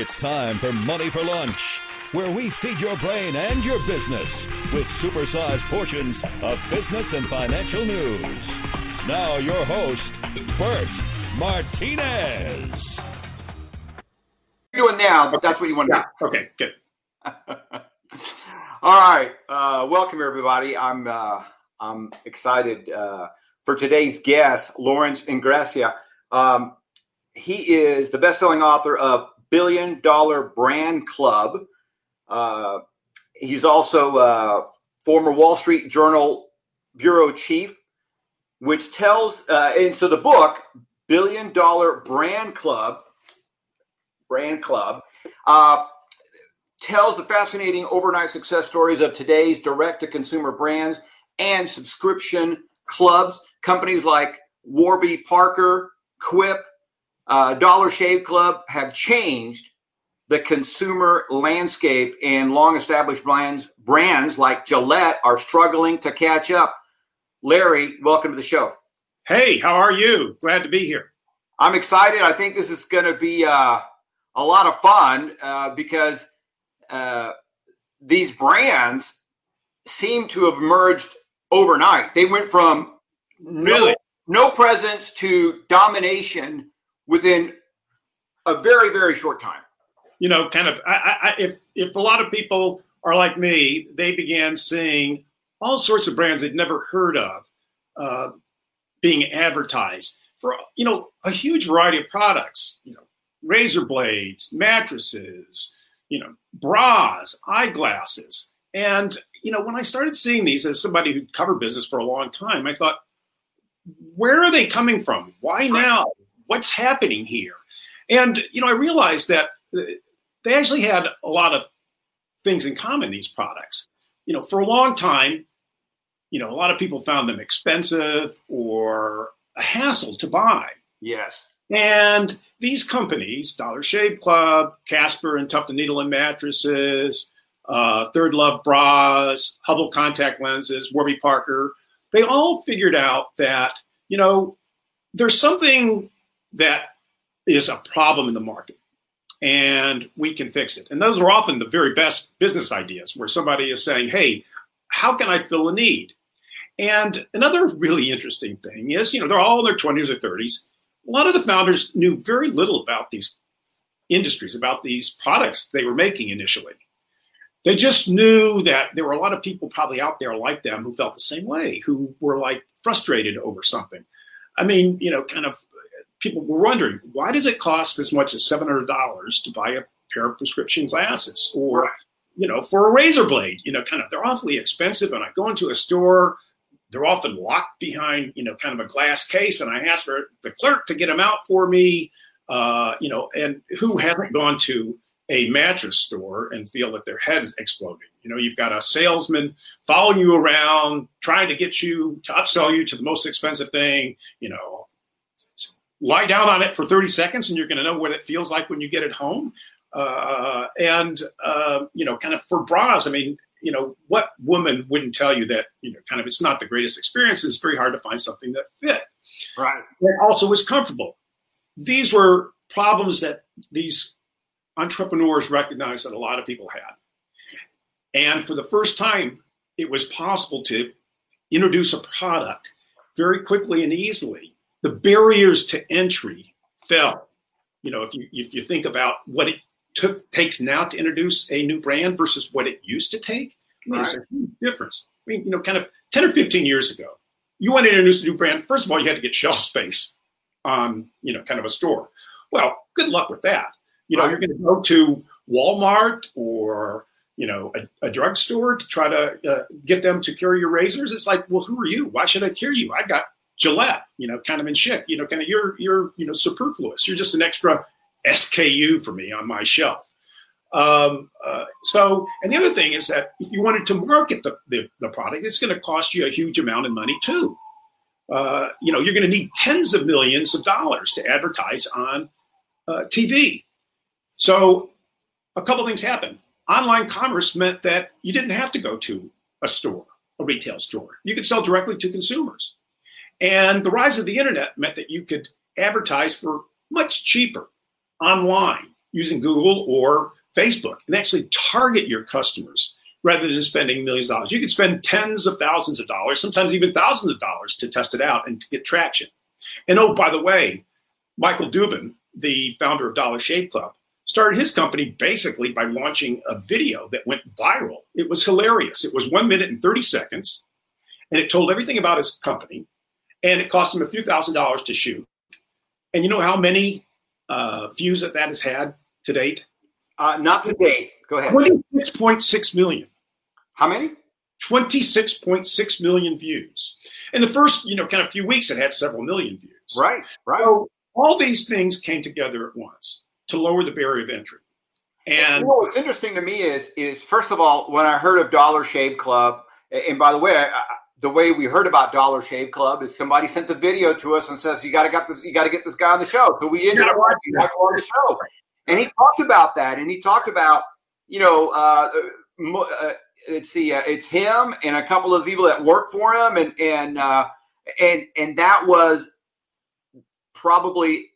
It's time for Money for Lunch, where we feed your brain and your business with supersized portions of business and financial news. Now your host, Bert Martinez. You're doing now, but that's what you want to do. Okay, good. All right. Welcome, everybody. I'm excited for today's guest, Lawrence Ingrassia. He is the best-selling author of Billion Dollar Brand Club. He's also former Wall Street Journal bureau chief, which tells and so the book Billion Dollar Brand Club tells the fascinating overnight success stories of today's direct-to-consumer brands and subscription clubs. Companies like Warby Parker, Quip, Dollar Shave Club have changed the consumer landscape, and long-established brands like Gillette are struggling to catch up. Larry, welcome to the show. Hey, how are you? Glad to be here. I'm excited. I think this is going to be a lot of fun because these brands seem to have merged overnight. They went from no presence to domination within a very, very short time. You know, kind of, if a lot of people are like me, they began seeing all sorts of brands they'd never heard of being advertised for, you know, a huge variety of products, you know, razor blades, mattresses, you know, bras, eyeglasses. And, you know, when I started seeing these as somebody who'd covered business for a long time, I thought, where are they coming from? Why now? What's happening here? And, you know, I realized that they actually had a lot of things in common, these products. You know, for a long time, you know, a lot of people found them expensive or a hassle to buy. Yes. And these companies, Dollar Shave Club, Casper and Tuft & Needle and Mattresses, ThirdLove Bras, Hubble Contact Lenses, Warby Parker, they all figured out that, you know, there's something that is a problem in the market, and we can fix it. And those are often the very best business ideas, where somebody is saying, hey, how can I fill a need? And another really interesting thing is, you know, they're all in their 20s or 30s. A lot of the founders knew very little about these industries, about these products they were making initially. They just knew that there were a lot of people probably out there like them who felt the same way, who were like frustrated over something. I mean, you know, kind of people were wondering, why does it cost as much as $700 to buy a pair of prescription glasses or, you know, for a razor blade? You know, kind of, they're awfully expensive. And I go into a store, they're often locked behind, you know, kind of a glass case. And I ask for the clerk to get them out for me, you know, and who hasn't gone to a mattress store and feel that their head is exploding? You know, you've got a salesman following you around, trying to get you to upsell you to the most expensive thing. You know, lie down on it for 30 seconds and you're going to know what it feels like when you get it home. You know, kind of for bras, I mean, you know, what woman wouldn't tell you that, you know, kind of, it's not the greatest experience. It's very hard to find something that fit. Right. And also is comfortable. These were problems that these entrepreneurs recognized that a lot of people had. And for the first time, it was possible to introduce a product very quickly and easily. The barriers to entry fell. You know, if you think about what it takes now to introduce a new brand versus what it used to take, I mean, right, it's a huge difference. I mean, you know, kind of 10 or 15 years ago, you wanted to introduce a new brand. First of all, you had to get shelf space on, you know, kind of a store. Well, good luck with that. You know, right, you're going to go to Walmart or, you know, a drugstore to try to get them to carry your razors. It's like, well, who are you? Why should I carry you? I got Gillette, you know, kind of in shit, you know, kind of you're, you know, superfluous. You're just an extra SKU for me on my shelf. And the other thing is that if you wanted to market the product, it's going to cost you a huge amount of money too. You know, you're going to need tens of millions of dollars to advertise on TV. So a couple things happened. Online commerce meant that you didn't have to go to a store, a retail store. You could sell directly to consumers. And the rise of the internet meant that you could advertise for much cheaper online using Google or Facebook and actually target your customers rather than spending millions of dollars. You could spend tens of thousands of dollars, sometimes even thousands of dollars to test it out and to get traction. And oh, by the way, Michael Dubin, the founder of Dollar Shave Club, started his company basically by launching a video that went viral. It was hilarious. It was 1 minute and 30 seconds, and it told everything about his company, and it cost him a few $1,000s to shoot. And you know how many views that has had to date? Not to date. Go ahead. 26.6 million. How many? 26.6 million views. In the first, kind of few weeks, it had several million views. Right. So all these things came together at once to lower the barrier of entry. And what's interesting to me is first of all, when I heard of Dollar Shave Club, and by the way, the way we heard about Dollar Shave Club is somebody sent the video to us and says, you got to get this guy on the show. So we ended up watching Michael on the show. And he talked about that. And he talked about, it's him and a couple of people that work for him. And that was probably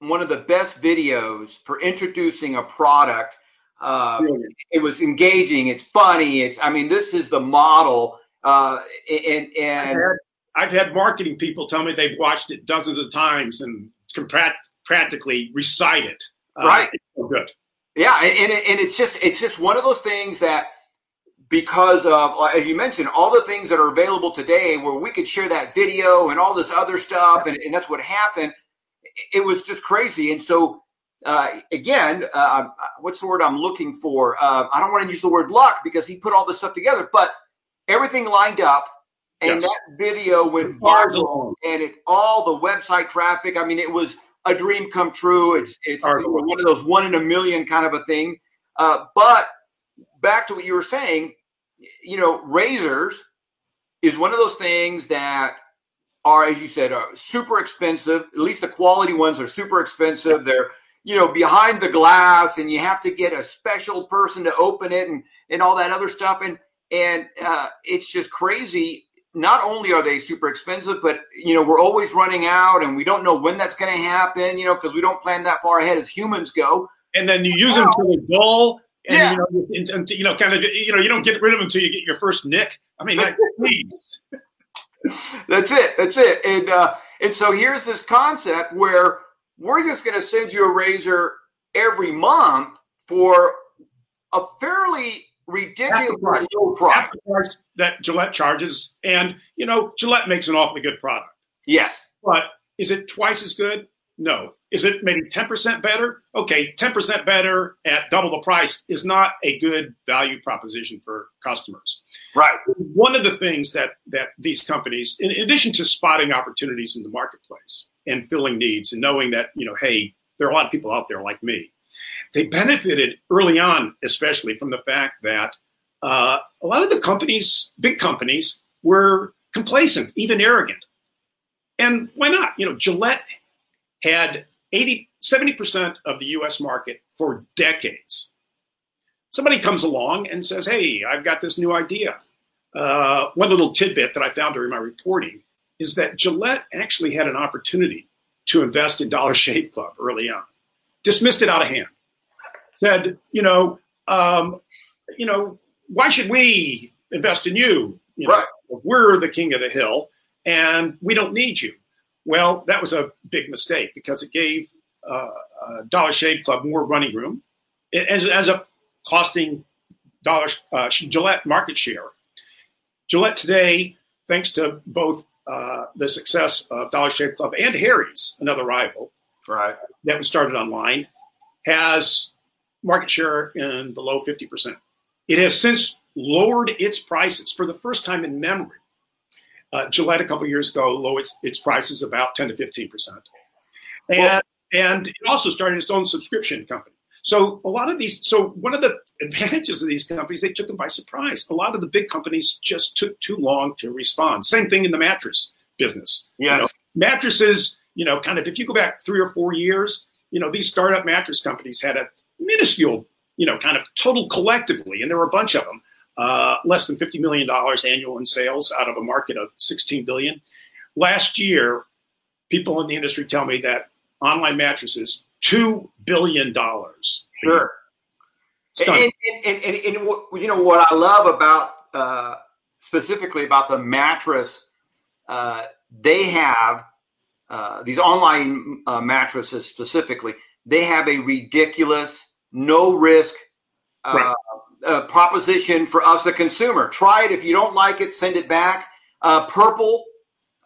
one of the best videos for introducing a product. It was engaging. It's funny. This is the model. I've had marketing people tell me they've watched it dozens of times and can practically recite it. Right. It's so good. Yeah. And it's just one of those things that because of, as you mentioned, all the things that are available today where we could share that video and all this other stuff. And that's what happened. It was just crazy. And so, again, what's the word I'm looking for? I don't want to use the word luck because he put all this stuff together, but everything lined up. And yes, that video went viral, and all the website traffic. It was a dream come true. It's one of those one in a million kind of a thing. But back to what you were saying, razors is one of those things that are, as you said, are super expensive. At least the quality ones are super expensive. They're, behind the glass, and you have to get a special person to open it and all that other stuff. And it's just crazy. Not only are they super expensive, but, we're always running out and we don't know when that's going to happen, because we don't plan that far ahead as humans go. And then you use them till they're dull. And, yeah. You don't get rid of them until you get your first nick. Please. That's it. And so here's this concept where we're just going to send you a razor every month for a fairly ridiculous low price that Gillette charges. And, Gillette makes an awfully good product. Yes. But is it twice as good? No. Is it maybe 10% better? Okay, 10% better at double the price is not a good value proposition for customers. Right. One of the things that these companies, in addition to spotting opportunities in the marketplace and filling needs and knowing that, hey, there are a lot of people out there like me, they benefited early on, especially from the fact that a lot of the companies, big companies, were complacent, even arrogant. And why not? Gillette had 70% of the U.S. market for decades. Somebody comes along and says, hey, I've got this new idea. One little tidbit that I found during my reporting is that Gillette actually had an opportunity to invest in Dollar Shave Club early on. Dismissed it out of hand. Said, why should we invest in you? Right. We're the king of the hill and we don't need you. Well, that was a big mistake because it gave Dollar Shave Club more running room. It ends up costing Gillette market share. Gillette today, thanks to both the success of Dollar Shave Club and Harry's, another rival, right, that was started online, has market share in the low 50%. It has since lowered its prices for the first time in memory. Gillette a couple years ago lowered its prices about 10 to 15%. And it also started its own subscription company. So one of the advantages of these companies, they took them by surprise. A lot of the big companies just took too long to respond. Same thing in the mattress business. Yes. Mattresses, if you go back 3 or 4 years, these startup mattress companies had a minuscule, total collectively, and there were a bunch of them, less than $50 million annual in sales out of a market of $16 billion. Last year, people in the industry tell me that online mattresses $2 billion. Sure. And you know what I love about specifically about the mattress, they have these online mattresses specifically. They have a ridiculous, no risk proposition for us, the consumer. Try it. If you don't like it, send it back. Purple.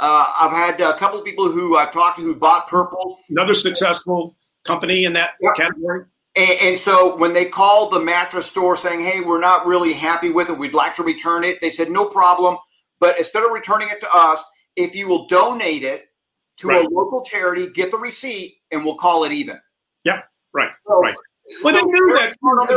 I've had a couple of people who I've talked to who bought Purple. Another successful company in that category. And so when they called the mattress store saying, hey, we're not really happy with it, we'd like to return it, they said, no problem. But instead of returning it to us, if you will donate it to a local charity, get the receipt, and we'll call it even. Yep, right, right. Well, so they knew that.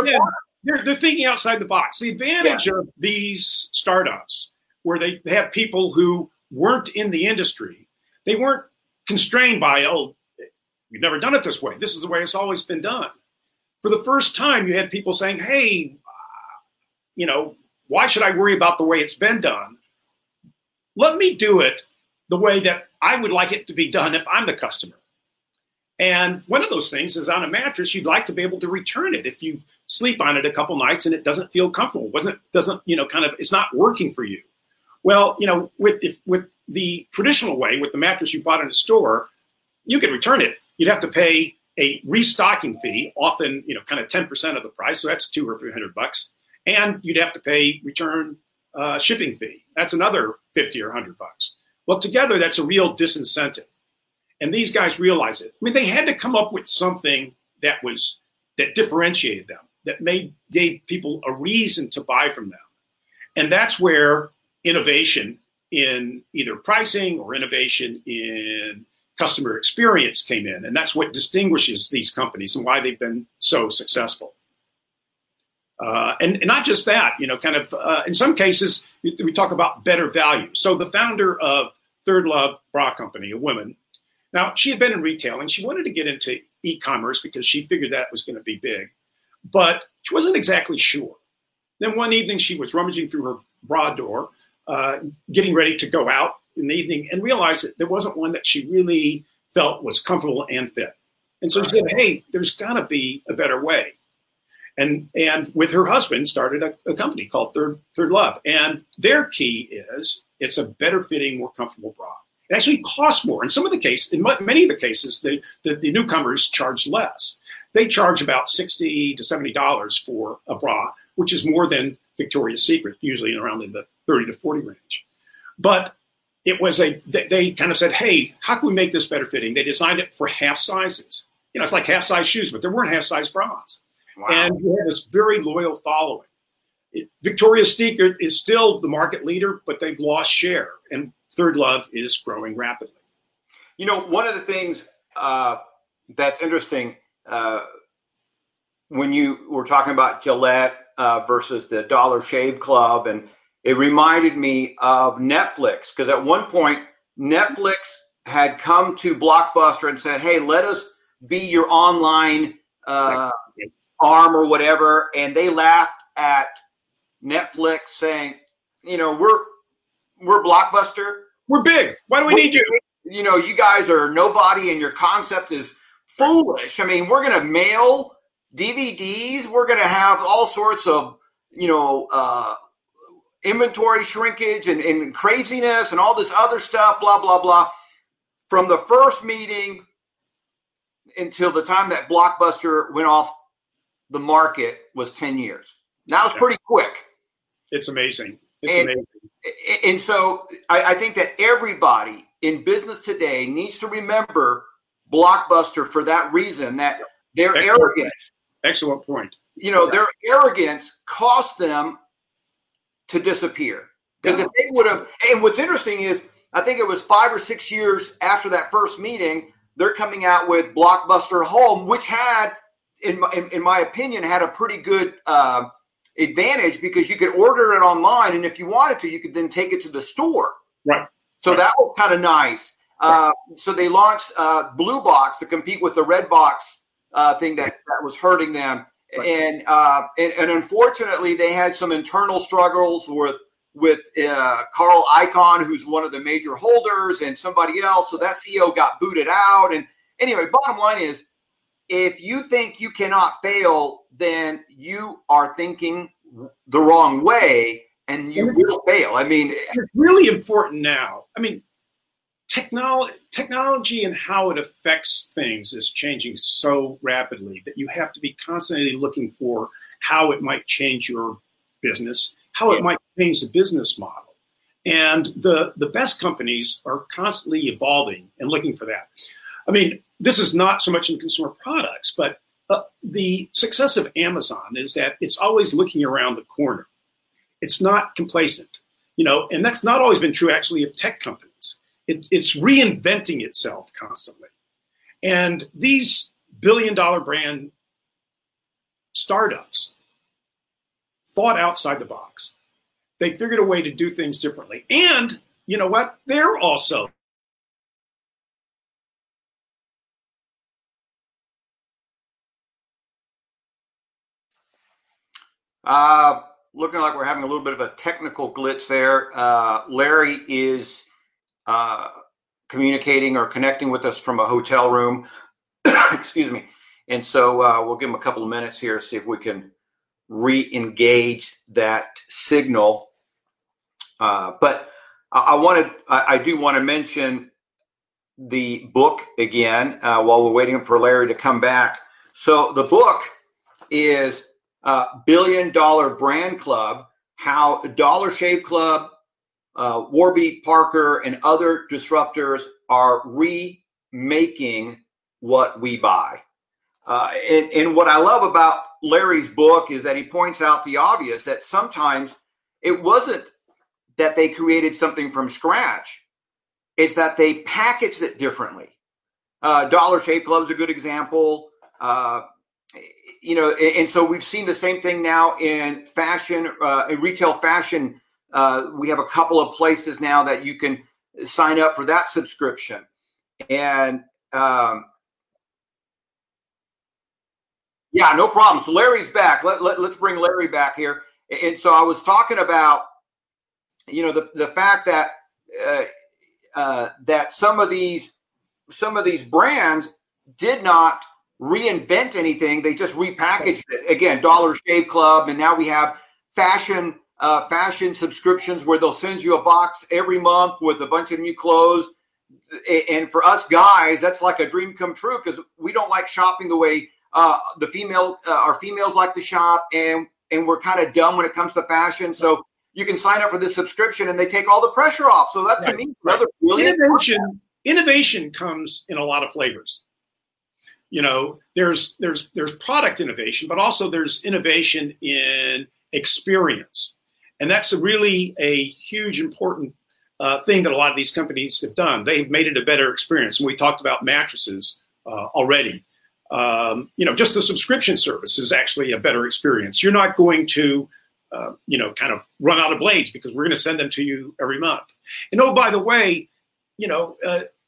They're thinking outside the box. The advantage of these startups where they have people who weren't in the industry, they weren't constrained by, oh, you've never done it this way. This is the way it's always been done. For the first time, you had people saying, hey, you know, why should I worry about the way it's been done? Let me do it the way that I would like it to be done if I'm the customer. And one of those things is on a mattress, you'd like to be able to return it if you sleep on it a couple nights and it doesn't feel comfortable. It's not working for you. Well, you know, with the traditional way, with the mattress you bought in a store, you could return it. You'd have to pay a restocking fee, often, you know, kind of 10% of the price. So that's $200 or $300. And you'd have to pay return shipping fee. That's another $50 or $100. Well, together, that's a real disincentive. And these guys realize it. I mean, they had to come up with something that differentiated them, that gave people a reason to buy from them. And that's where innovation in either pricing or innovation in customer experience came in, and that's what distinguishes these companies and why they've been so successful. And not just that, you know, kind of in some cases we talk about better value. So the founder of ThirdLove Bra Company, a woman, now she had been in retailing. She wanted to get into e-commerce because she figured that was going to be big, but she wasn't exactly sure. Then one evening she was rummaging through her bra drawer, getting ready to go out in the evening, and realized that there wasn't one that she really felt was comfortable and fit. And so she said, hey, there's got to be a better way. And with her husband started a company called ThirdLove. And their key is it's a better fitting, more comfortable bra. It actually costs more. In many of the cases, the newcomers charge less. They charge about $60 to $70 for a bra, which is more than Victoria's Secret, usually around in the $30 to $40 range. But they kind of said, hey, how can we make this better fitting? They designed it for half sizes. You know, it's like half size shoes, but there weren't half size bras. Wow. And you had this very loyal following. Victoria's Secret is still the market leader, but they've lost share. And ThirdLove is growing rapidly. You know, one of the things that's interesting when you were talking about Gillette versus the Dollar Shave Club, and it reminded me of Netflix, because at one point Netflix had come to Blockbuster and said, hey, let us be your online arm or whatever. And they laughed at Netflix saying, you know, we're Blockbuster. We're big. Why do we need you? You know, you guys are nobody and your concept is foolish. I mean, we're going to mail DVDs. We're going to have all sorts of, you know, inventory shrinkage and craziness and all this other stuff, blah, blah, blah. From the first meeting until the time that Blockbuster went off the market was 10 years. That was pretty quick. It's amazing. It's amazing. And so I think that everybody in business today needs to remember Blockbuster for that reason, that their arrogance. Excellent point. You know, their arrogance cost them to disappear, because if they would have, and what's interesting is, I think it was 5 or 6 years after that first meeting, they're coming out with Blockbuster Home, which had, in my opinion, had a pretty good advantage, because you could order it online, and if you wanted to, you could then take it to the store. Right. So that was kind of nice. So they launched Blue Box to compete with the Red Box thing that was hurting them. Right. And unfortunately, they had some internal struggles with Carl Icahn, who's one of the major holders, and somebody else. So that CEO got booted out. And anyway, bottom line is, If you think you cannot fail, then you are thinking the wrong way and you will fail. I mean, it's really important now. I mean, technology and how it affects things is changing so rapidly that you have to be constantly looking for how it might change your business, how it might change the business model. And the best companies are constantly evolving and looking for that. I mean, this is not so much in consumer products, but the success of Amazon is that it's always looking around the corner. It's not complacent, you know, and that's not always been true actually of tech companies. It's reinventing itself constantly. And these billion-dollar brand startups thought outside the box. They figured a way to do things differently. And you know what? They're also looking like we're having a little bit of a technical glitch there. Larry is communicating or connecting with us from a hotel room. Excuse me. And so we'll give him a couple of minutes here, see if we can re-engage that signal. But I do want to mention the book again while we're waiting for Larry to come back. So the book is Billion Dollar Brand Club, how Dollar Shave Club, Warby Parker, and other disruptors are remaking what we buy. And what I love about Larry's book is that he points out the obvious, that sometimes it wasn't that they created something from scratch. It's that they packaged it differently. Dollar Shave Club is a good example. You know, and so we've seen the same thing now in fashion, in retail fashion. We have a couple of places now that you can sign up for that subscription. And yeah, no problem. So Larry's back. Let's bring Larry back here. And so I was talking about, you know, the fact that that some of these brands did not reinvent anything. They just repackaged it. Again, Dollar Shave Club, and now we have fashion subscriptions where they'll send you a box every month with a bunch of new clothes. And for us guys, that's like a dream come true because we don't like shopping the way our females like to shop, and we're kind of dumb when it comes to fashion. So you can sign up for this subscription, and they take all the pressure off. So that's to me another brilliant innovation comes in a lot of flavors. You know, there's product innovation, but also there's innovation in experience. And that's really a huge important thing that a lot of these companies have done. They've made it a better experience. And we talked about mattresses already. You know, just the subscription service is actually a better experience. You're not going to, you know, kind of run out of blades because we're going to send them to you every month. And oh, by the way, you know,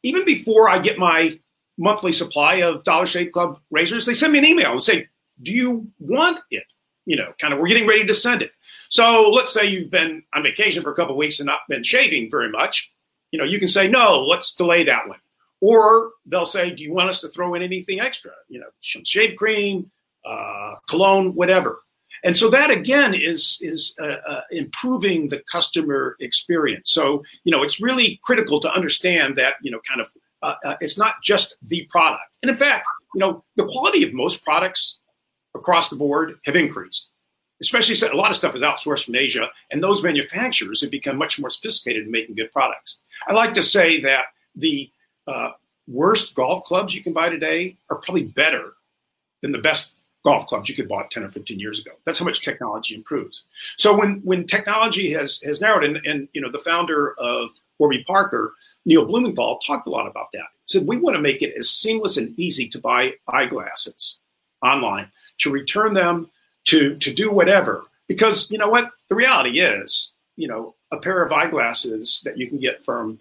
even before I get my monthly supply of Dollar Shave Club razors, they send me an email and say, do you want it? You know, kind of, we're getting ready to send it. So let's say you've been on vacation for a couple of weeks and not been shaving very much. You know, you can say, no, let's delay that one. Or they'll say, do you want us to throw in anything extra? You know, some shave cream, cologne, whatever. And so that, again, is improving the customer experience. So, you know, it's really critical to understand that, you know, kind of, it's not just the product. And in fact, you know, the quality of most products across the board have increased, especially since a lot of stuff is outsourced from Asia. And those manufacturers have become much more sophisticated in making good products. I like to say that the worst golf clubs you can buy today are probably better than the best golf clubs you could buy 10 or 15 years ago. That's how much technology improves. So when technology has narrowed, and you know, the founder of Warby Parker, Neil Blumenthal, talked a lot about that. He said, we want to make it as seamless and easy to buy eyeglasses online, to return them, to do whatever. Because you know what? The reality is, you know, a pair of eyeglasses that you can get from,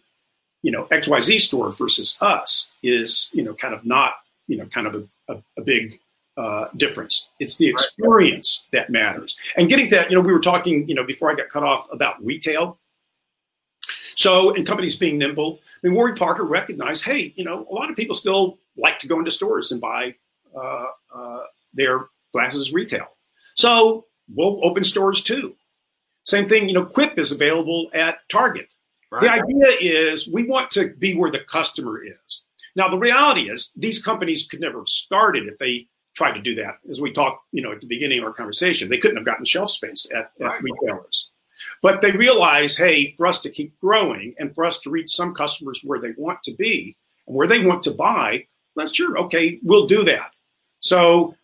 you know, XYZ store versus us is, you know, kind of not, you know, kind of a big difference. It's the experience that matters. And getting that, you know, we were talking, you know, before I got cut off about retail. So, and companies being nimble, I mean, Warby Parker recognized, hey, you know, a lot of people still like to go into stores and buy their glasses retail. So we'll open stores too. Same thing, you know, Quip is available at Target. Right. The idea is we want to be where the customer is. Now, the reality is these companies could never have started if they tried to do that. As we talked, you know, at the beginning of our conversation, they couldn't have gotten shelf space at retailers. But they realize, hey, for us to keep growing and for us to reach some customers where they want to be and where they want to buy, well, sure, okay, we'll do that. So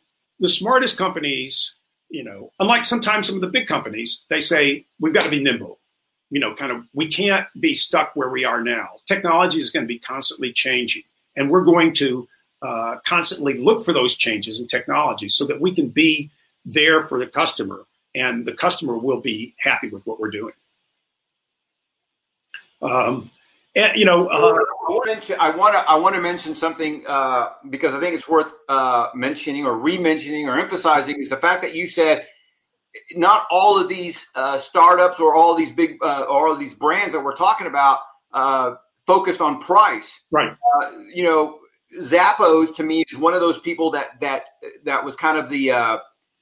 the smartest companies, you know, unlike sometimes some of the big companies, they say, we've got to be nimble. You know, kind of, we can't be stuck where we are now. Technology is going to be constantly changing, and we're going to constantly look for those changes in technology so that we can be there for the customer, and the customer will be happy with what we're doing. I want to mention something because I think it's worth mentioning or re-mentioning or emphasizing is the fact that you said not all of these startups or all these big all of these brands that we're talking about focused on price. Right. You know, Zappos to me is one of those people that was kind of the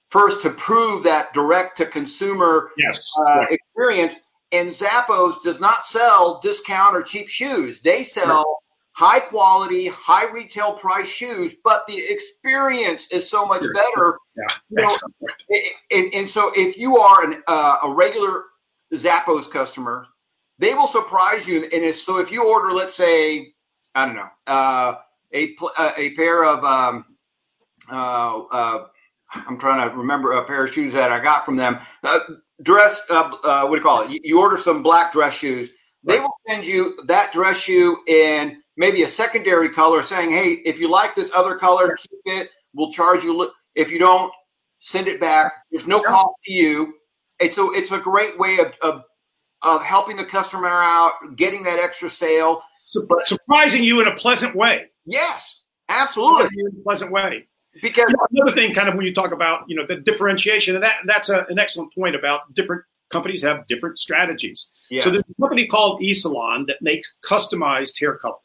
first to prove that direct to consumer experience. And Zappos does not sell discount or cheap shoes. They sell high quality, high retail price shoes, but the experience is so much better. Yeah. You know, and so if you are a regular Zappos customer, they will surprise you. And so if you order, let's say, I don't know, a pair of I'm trying to remember a pair of shoes that I got from them. What do you call it? You order some black dress shoes. They will send you that dress shoe in maybe a secondary color saying, hey, if you like this other color, keep it. We'll charge you. If you don't, send it back. There's no cost to you. And so it's a great way of helping the customer out, getting that extra sale. Surprising you in a pleasant way. Yes, absolutely. In a pleasant way. Because another thing, kind of when you talk about, you know, the differentiation, and that's an excellent point about different companies have different strategies. Yeah. So there's a company called eSalon that makes customized hair color.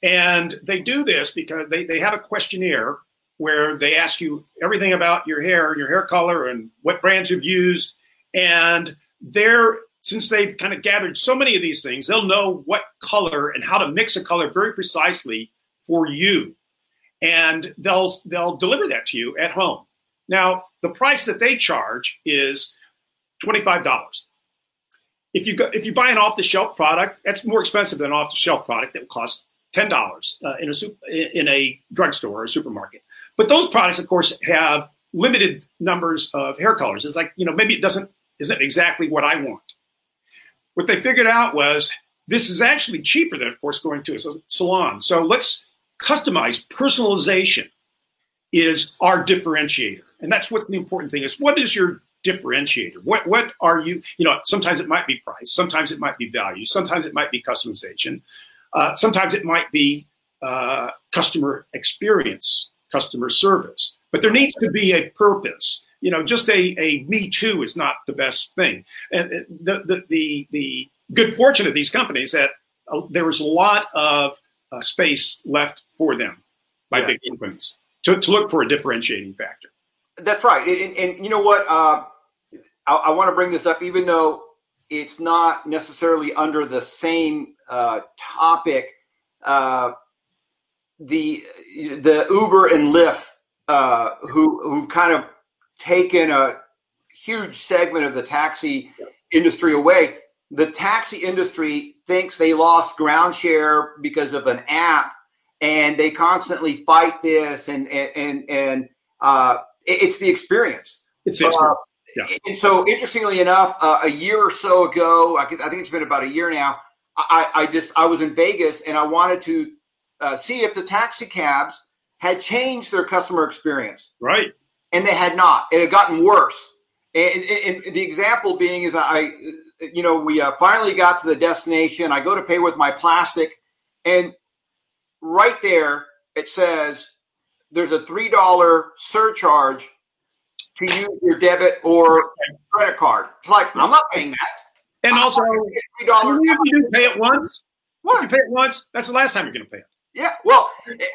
And they do this because they have a questionnaire where they ask you everything about your hair, your hair color, and what brands you've used. And since they've kind of gathered so many of these things, they'll know what color and how to mix a color very precisely for you. And they'll deliver that to you at home. Now, the price that they charge is $25. If you buy an off-the-shelf product, that's more expensive than an off-the-shelf product that will cost $10 in a drugstore or a supermarket. But those products, of course, have limited numbers of hair colors. It's like, you know, maybe it isn't exactly what I want. What they figured out was this is actually cheaper than, of course, going to a salon. So let's customize. Personalization is our differentiator. And that's what the important thing is. What is your differentiator? What are you, you know, sometimes it might be price. Sometimes it might be value. Sometimes it might be customization. Sometimes it might be customer experience, customer service. But there needs to be a purpose. You know, just a me too is not the best thing. And the good fortune of these companies that there was a lot of space left for them by big companies to look for a differentiating factor. That's right. And you know what? I want to bring this up, even though it's not necessarily under the same topic. The Uber and Lyft, who've kind of taken a huge segment of the taxi industry away. The taxi industry thinks they lost ground share because of an app, and they constantly fight this. And it's the experience. It's the experience. And so, interestingly enough, a year or so ago, I think it's been about a year now. I was in Vegas, and I wanted to see if the taxi cabs had changed their customer experience. Right. And they had not. It had gotten worse. And the example being is we finally got to the destination. I go to pay with my plastic, and right there it says there's a $3 surcharge to use your debit or credit card. It's like, I'm not paying that. And also, $3. You pay it once. What? If you pay it once, that's the last time you're going to pay it. Yeah, well,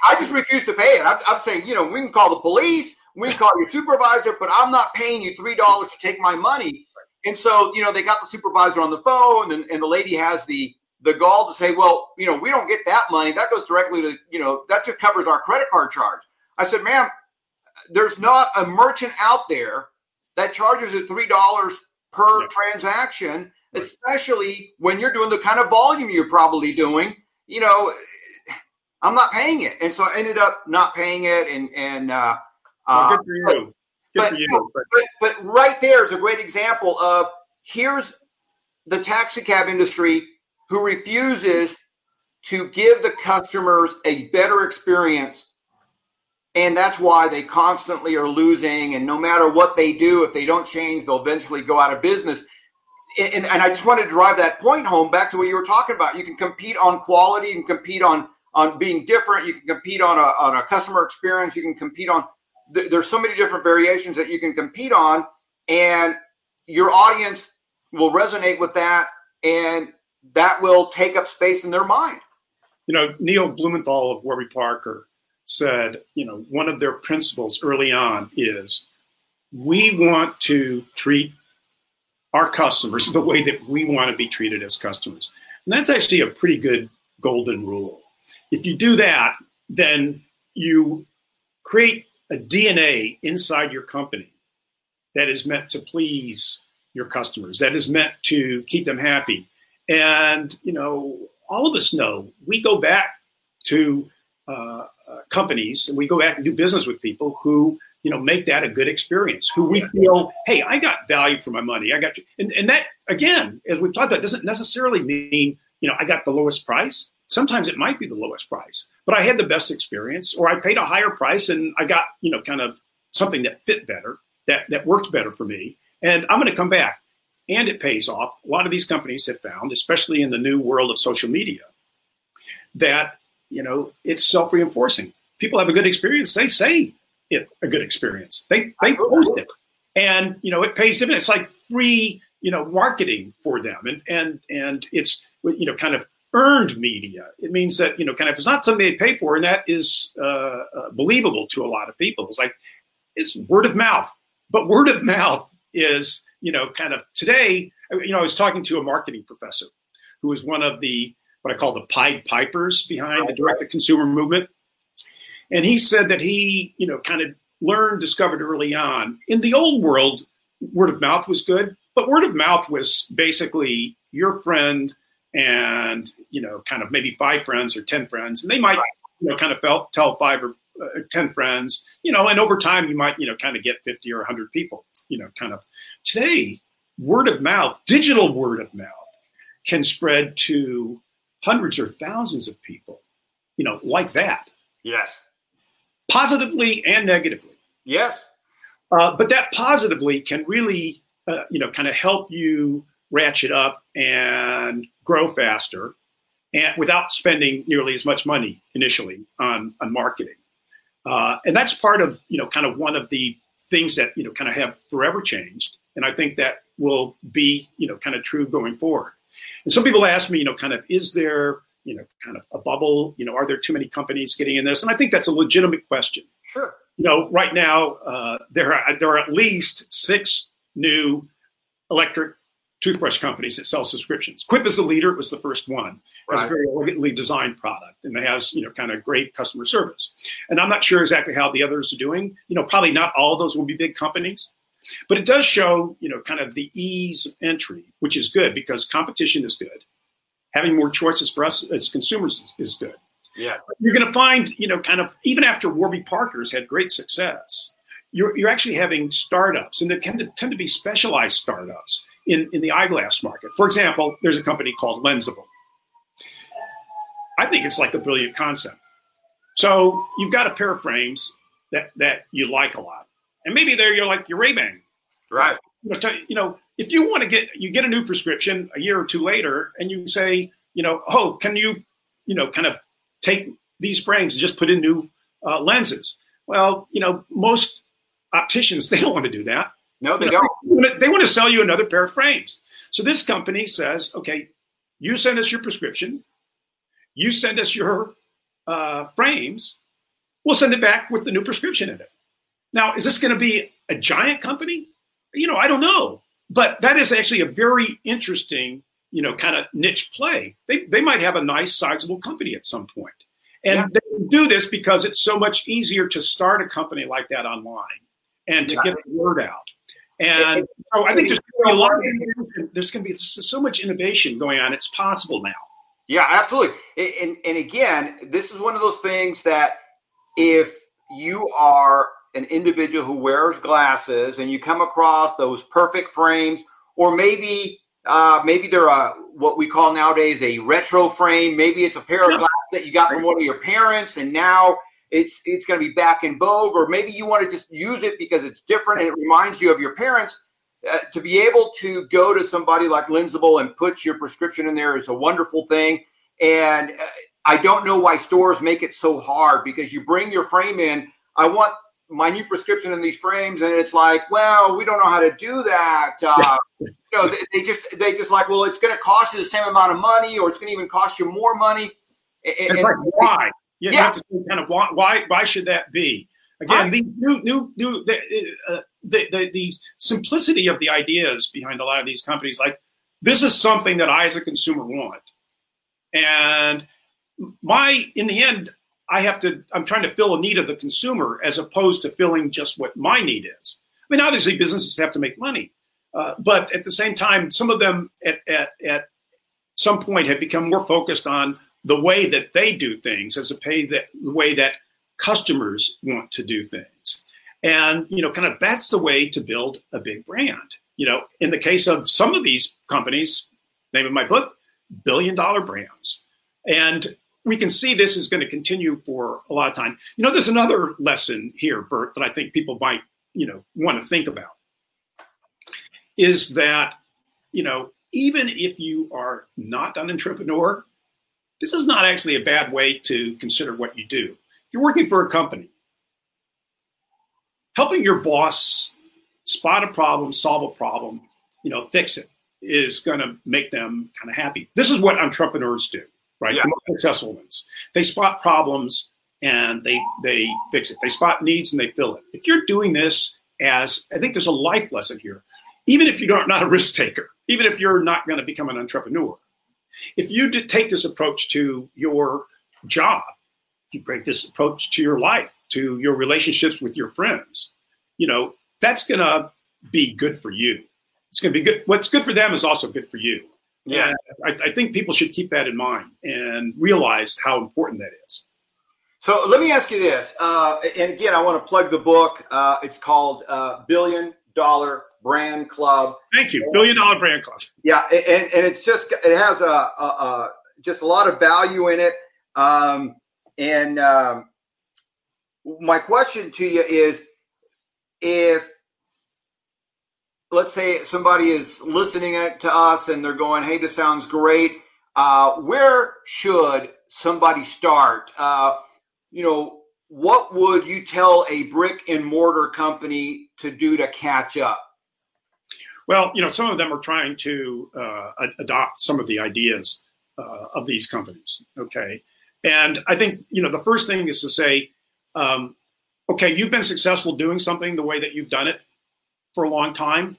I just refuse to pay it. I'm saying, you know, we can call the police, we can call your supervisor, but I'm not paying you $3 to take my money. And so, you know, they got the supervisor on the phone, and the lady has the gall to say, well, you know, we don't get that money. That goes directly to, you know, that just covers our credit card charge. I said, ma'am, there's not a merchant out there that charges you $3 per transaction, especially when you're doing the kind of volume you're probably doing. You know, I'm not paying it. And so I ended up not paying it. Well, good for you. But right there is a great example of here's the taxi cab industry who refuses to give the customers a better experience. And that's why they constantly are losing. And no matter what they do, if they don't change, they'll eventually go out of business. And I just wanted to drive that point home back to what you were talking about. You can compete on quality, you can compete on being different. You can compete on a customer experience. You can compete on, there's so many different variations that you can compete on, and your audience will resonate with that, and that will take up space in their mind. You know, Neil Blumenthal of Warby Parker said, you know, one of their principles early on is we want to treat our customers the way that we want to be treated as customers. And that's actually a pretty good golden rule. If you do that, then you create a DNA inside your company that is meant to please your customers, that is meant to keep them happy. And, you know, all of us know we go back to companies and we go back and do business with people who, you know, make that a good experience, who we feel, hey, I got value for my money. I got you. And that, again, as we've talked about, doesn't necessarily mean, you know, I got the lowest price. Sometimes it might be the lowest price, but I had the best experience, or I paid a higher price and I got, you know, kind of something that fit better, that worked better for me. And I'm going to come back, and it pays off. A lot of these companies have found, especially in the new world of social media, that, you know, it's self-reinforcing. People have a good experience. They say it's a good experience. They post it, and, you know, it pays dividends. It's like free, you know, marketing for them. And it's, you know, kind of earned media. It means that, you know, kind of, it's not something they pay for, and that is believable to a lot of people. It's like, it's word of mouth, but word of mouth is, you know, kind of today, you know, I was talking to a marketing professor who is one of the, what I call the Pied Pipers behind the direct-to-consumer movement. And he said that he, you know, kind of discovered early on, in the old world, word of mouth was good, but word of mouth was basically your friend and, you know, kind of maybe 5 friends or 10 friends. And they might, you know, kind of tell 5 or 10 friends, you know, and over time you might, you know, kind of get 50 or 100 people, you know, kind of. Today, word of mouth, digital word of mouth, can spread to hundreds or thousands of people, you know, like that. Yes. Positively and negatively. Yes. But that positively can really, you know, kind of help you ratchet up and grow faster, and without spending nearly as much money initially on marketing. And that's part of, you know, kind of one of the things that, you know, kind of have forever changed. And I think that will be, you know, kind of true going forward. And some people ask me, you know, kind of, is there, you know, kind of a bubble? You know, are there too many companies getting in this? And I think that's a legitimate question. Sure. You know, right now, there are at least 6 new electric toothbrush companies that sell subscriptions. Quip is the leader. It was the first one. It's a very elegantly designed product, and it has, you know, kind of great customer service. And I'm not sure exactly how the others are doing. You know, probably not all of those will be big companies, but it does show, you know, kind of the ease of entry, which is good because competition is good. Having more choices for us as consumers is good. Yeah. You're going to find, you know, kind of, even after Warby Parker's had great success, you're actually having startups, and they tend to be specialized startups in the eyeglass market. For example, there's a company called Lensable. I think it's like a brilliant concept. So you've got a pair of frames that you like a lot. And maybe you're like your Ray-Ban. Right. You know, if you want to get a new prescription a year or two later, and you say, you know, oh, can you, you know, kind of take these frames and just put in new lenses? Well, you know, most opticians, they don't want to do that. No, they don't. They want to sell you another pair of frames. So this company says, okay, you send us your prescription. You send us your frames, we'll send it back with the new prescription in it. Now, is this going to be a giant company? I don't know. But that is actually a very interesting, kind of niche play. They might have a nice, sizable company at some point. And they do this because it's so much easier to start a company like that online and to get the word out. And so I think there's going to be a lot of innovation. There's going to be so much innovation going on. It's possible now. Yeah, absolutely. And again, this is one of those things that if you are an individual who wears glasses and you come across those perfect frames, or maybe they're what we call nowadays a retro frame. Maybe it's a pair of glasses that you got from one of your parents, and now it's going to be back in vogue. Or maybe you want to just use it because it's different and it reminds you of your parents. To be able to go to somebody like Lensable and put your prescription in there is a wonderful thing. And I don't know why stores make it so hard, because you bring your frame in. I want my new prescription in these frames, and it's like, well, we don't know how to do that. They just like, well, it's going to cost you the same amount of money, or it's going to even cost you more money. It's like, why? You have to think kind of why should that be? Again, the new the simplicity of the ideas behind a lot of these companies. Like, this is something that I as a consumer want, and in the end, I'm trying to fill a need of the consumer as opposed to filling just what my need is. I mean, obviously, businesses have to make money. But at the same time, some of them at some point have become more focused on the way that they do things as the way that customers want to do things. And, kind of that's the way to build a big brand. In the case of some of these companies, name of my book, $1 billion brands. And we can see this is going to continue for a lot of time. There's another lesson here, Bert, that I think people might, want to think about, is that, even if you are not an entrepreneur, this is not actually a bad way to consider what you do. If you're working for a company, helping your boss spot a problem, solve a problem, fix it, is going to make them kind of happy. This is what entrepreneurs do. Right, the most successful ones. They spot problems and they fix it. They spot needs and they fill it. If you're doing this I think there's a life lesson here. Even if you're not a risk taker, even if you're not going to become an entrepreneur, if you take this approach to your job, if you take this approach to your life, to your relationships with your friends, that's going to be good for you. It's going to be good. What's good for them is also good for you. Yeah, I think people should keep that in mind and realize how important that is. So let me ask you this. And again, I want to plug the book. It's called $1 Billion Brand Club. Thank you. $1 Billion Brand Club. Yeah. And it has just a lot of value in it. My question to you is, if, let's say somebody is listening to us and they're going, hey, this sounds great. Where should somebody start? What would you tell a brick and mortar company to do to catch up? Well, some of them are trying to adopt some of the ideas of these companies. Okay. And I think, the first thing is to say, okay, you've been successful doing something the way that you've done it for a long time.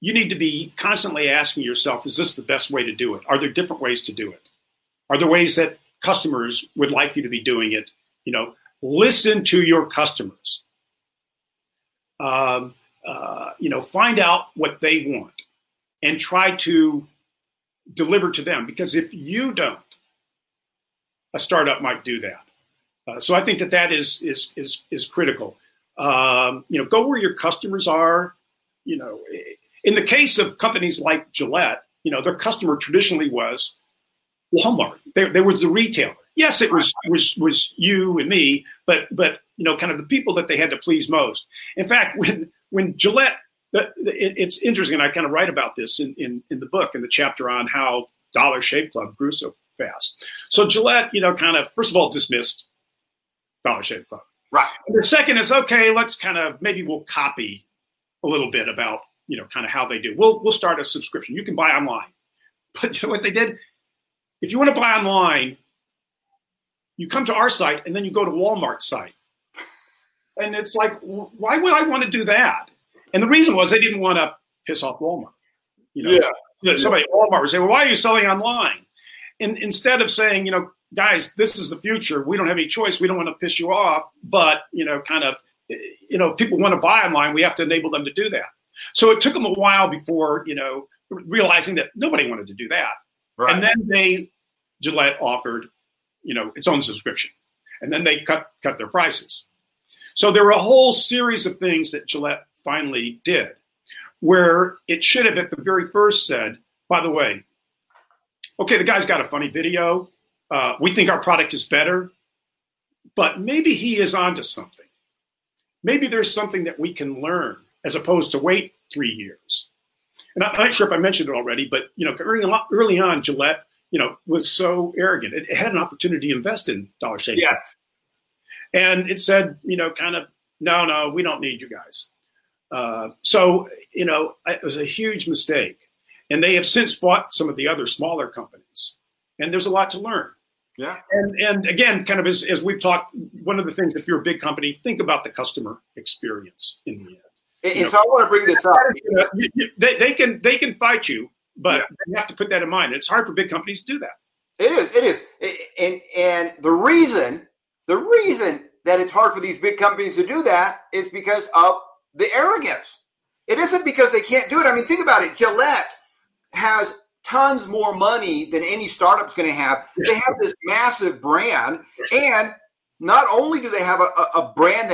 You need to be constantly asking yourself, is this the best way to do it? Are there different ways to do it? Are there ways that customers would like you to be doing it? Listen to your customers. Find out what they want and try to deliver to them, because if you don't, a startup might do that. So I think that is critical. Go where your customers are. In the case of companies like Gillette, their customer traditionally was Walmart. There was the retailer. Yes, it was you and me, but kind of the people that they had to please most. In fact, when Gillette, it's interesting, and I kind of write about this in the book, in the chapter on how Dollar Shave Club grew so fast. So Gillette, kind of, first of all, dismissed Dollar Shave Club. Right. And the second is, okay, let's kind of, maybe we'll copy a little bit about, kind of how they do. We'll start a subscription. You can buy online. But what they did? If you want to buy online, You come to our site and then you go to Walmart's site. And it's like, why would I want to do that? And the reason was they didn't want to piss off Walmart. You know, somebody at Walmart would say, well, why are you selling online? And instead of saying, you know, guys, this is the future. We don't have any choice. We don't want to piss you off. But, you know, kind of, you know, if people want to buy online, we have to enable them to do that. So it took them a while before, you know, realizing that nobody wanted to do that. Right. And then Gillette offered, you know, its own subscription. And then they cut their prices. So there were a whole series of things that Gillette finally did, where it should have at the very first said, by the way, okay, the guy's got a funny video. We think our product is better, but maybe he is onto something. Maybe there's something that we can learn as opposed to wait 3 years. And I'm not sure if I mentioned it already, but you know, early on, Gillette, you know, was so arrogant. It had an opportunity to invest in Dollar Shave Club. And it said, you know, kind of, no, we don't need you guys. So, you know, it was a huge mistake. And they have since bought some of the other smaller companies. And there's a lot to learn. Yeah. And again, kind of as we've talked, one of the things, if you're a big company, think about the customer experience in the end. If I want to bring this up, they can fight you, but you have to put that in mind. It's hard for big companies to do that. It is. And the reason that it's hard for these big companies to do that is because of the arrogance. It isn't because they can't do it. I mean, think about it. Gillette has tons more money than any startup's going to have. Yeah. They have this massive brand, and not only do they have a brand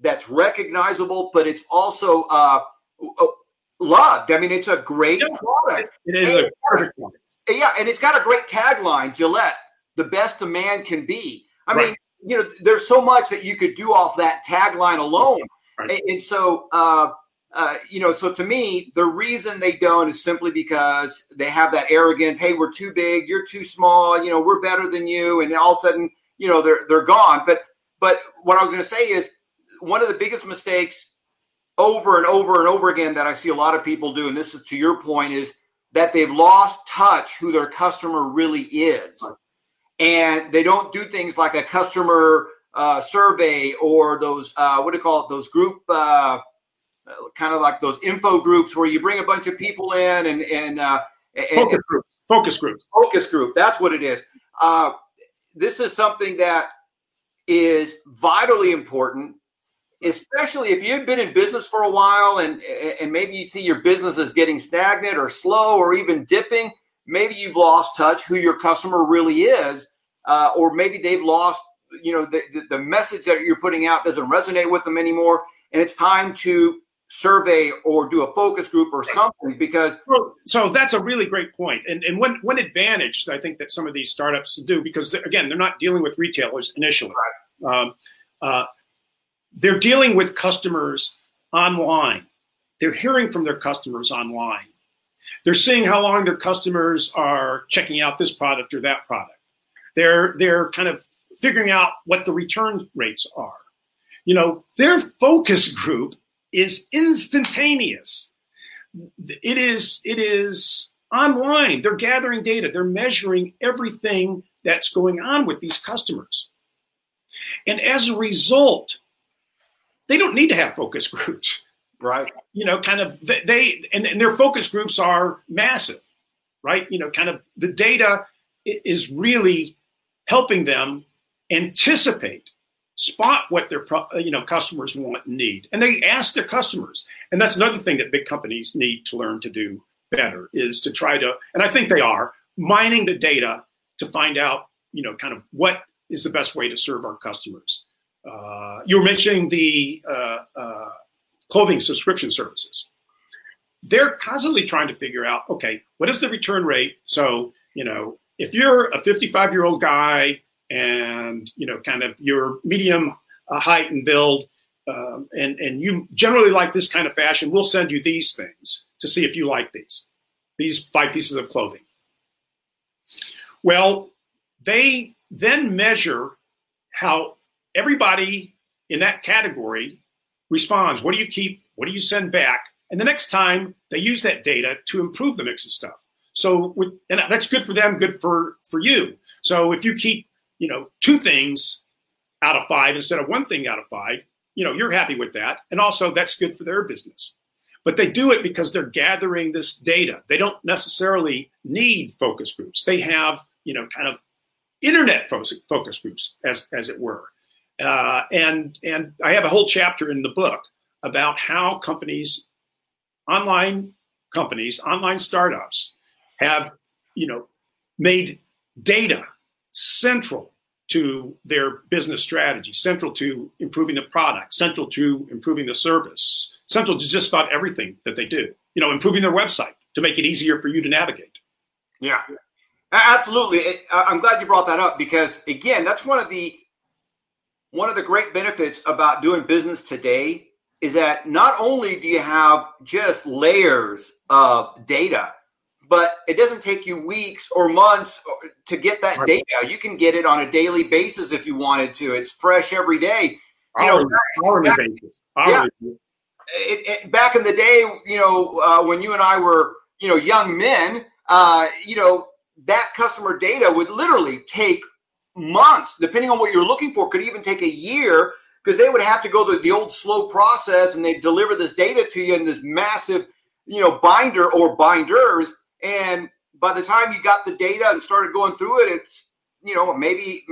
that's recognizable, but it's also loved. I mean, it's a great product. It is a perfect one. Yeah, and it's got a great tagline, Gillette, the best a man can be. I mean, you know, there's so much that you could do off that tagline alone. Right. And so, you know, so to me, the reason they don't is simply because they have that arrogance. Hey, we're too big. You're too small. You know, we're better than you. And all of a sudden, you know, they're gone. But what I was going to say is, one of the biggest mistakes over and over and over again that I see a lot of people do, and this is to your point, is that they've lost touch who their customer really is. Right. And they don't do things like a customer survey or those, those group, kind of like those info groups where you bring a bunch of people in and Focus group. That's what it is. This is something that is vitally important, especially if you've been in business for a while and maybe you see your business is getting stagnant or slow or even dipping. Maybe you've lost touch who your customer really is, or maybe they've lost, you know, the message that you're putting out doesn't resonate with them anymore. And it's time to survey or do a focus group or something because. So that's a really great point. And one advantage I think that some of these startups do, because again, they're not dealing with retailers initially. Right. They're dealing with customers online. They're hearing from their customers online. They're seeing how long their customers are checking out this product or that product. They're kind of figuring out what the return rates are. You know, their focus group is instantaneous. It is online. They're gathering data. They're measuring everything that's going on with these customers. And as a result, they don't need to have focus groups, right? You know, kind of they and their focus groups are massive, right? You know, kind of the data is really helping them anticipate, spot what their customers want and need, and they ask their customers. And that's another thing that big companies need to learn to do better is to try to, and I think they are mining the data to find out, you know, kind of what is the best way to serve our customers. You were mentioning the clothing subscription services. They're constantly trying to figure out, okay, what is the return rate? So, you know, if you're a 55-year-old guy and, you know, kind of your medium height and build, and you generally like this kind of fashion, we'll send you these things to see if you like these 5 pieces of clothing. Well, they then measure how everybody in that category responds. What do you keep? What do you send back? And the next time they use that data to improve the mix of stuff. So, and that's good for them, good for you. So if you keep you know, 2 things out of 5 instead of 1 thing out of 5, you know, you're happy with that. And also that's good for their business. But they do it because they're gathering this data. They don't necessarily need focus groups. They have, you know, kind of internet focus groups, as it were. And I have a whole chapter in the book about how companies, online startups have, you know, made data central to their business strategy, central to improving the product, central to improving the service, central to just about everything that they do, you know, improving their website to make it easier for you to navigate. Yeah, absolutely. I'm glad you brought that up because, again, that's one of the great benefits about doing business today is that not only do you have just layers of data, but it doesn't take you weeks or months to get that data. You can get it on a daily basis if you wanted to. It's fresh every day. Hourly basis. Yeah. Back in the day, you know, when you and I were, you know, young men, you know, that customer data would literally take months, depending on what you're looking for, could even take a year because they would have to go through the old slow process and they deliver this data to you in this massive, you know, binder or binders. And by the time you got the data and started going through it, it's, you know, maybe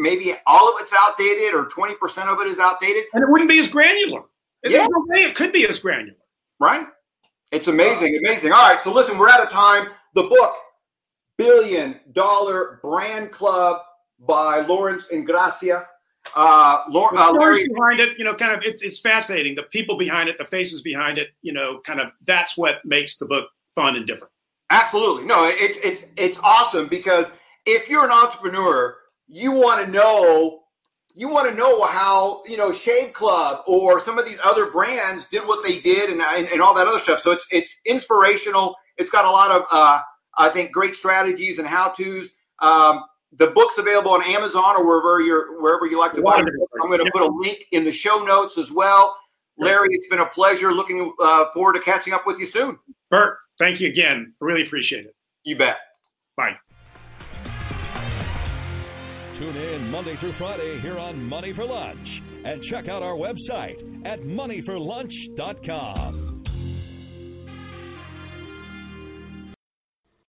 all of it's outdated or 20% of it is outdated. And it wouldn't be as granular. Yeah. There's no way it could be as granular. Right? It's amazing, amazing. All right, so listen, we're out of time. The book, Billion Dollar Brand Club by Lawrence Ingrassia. Larry, behind it, you know, kind of, it's fascinating. The people behind it, the faces behind it, you know, kind of, that's what makes the book fun and different. Absolutely. No, it's awesome because if you're an entrepreneur, you want to know how, you know, Shave Club or some of these other brands did what they did and all that other stuff. So it's inspirational. It's got a lot of, I think, great strategies and how-tos. The book's available on Amazon or wherever you like to buy it. I'm going to put a link in the show notes as well. Larry, it's been a pleasure. Looking forward to catching up with you soon. Bert, thank you again. I really appreciate it. You bet. Bye. Tune in Monday through Friday here on Money for Lunch. And check out our website at moneyforlunch.com.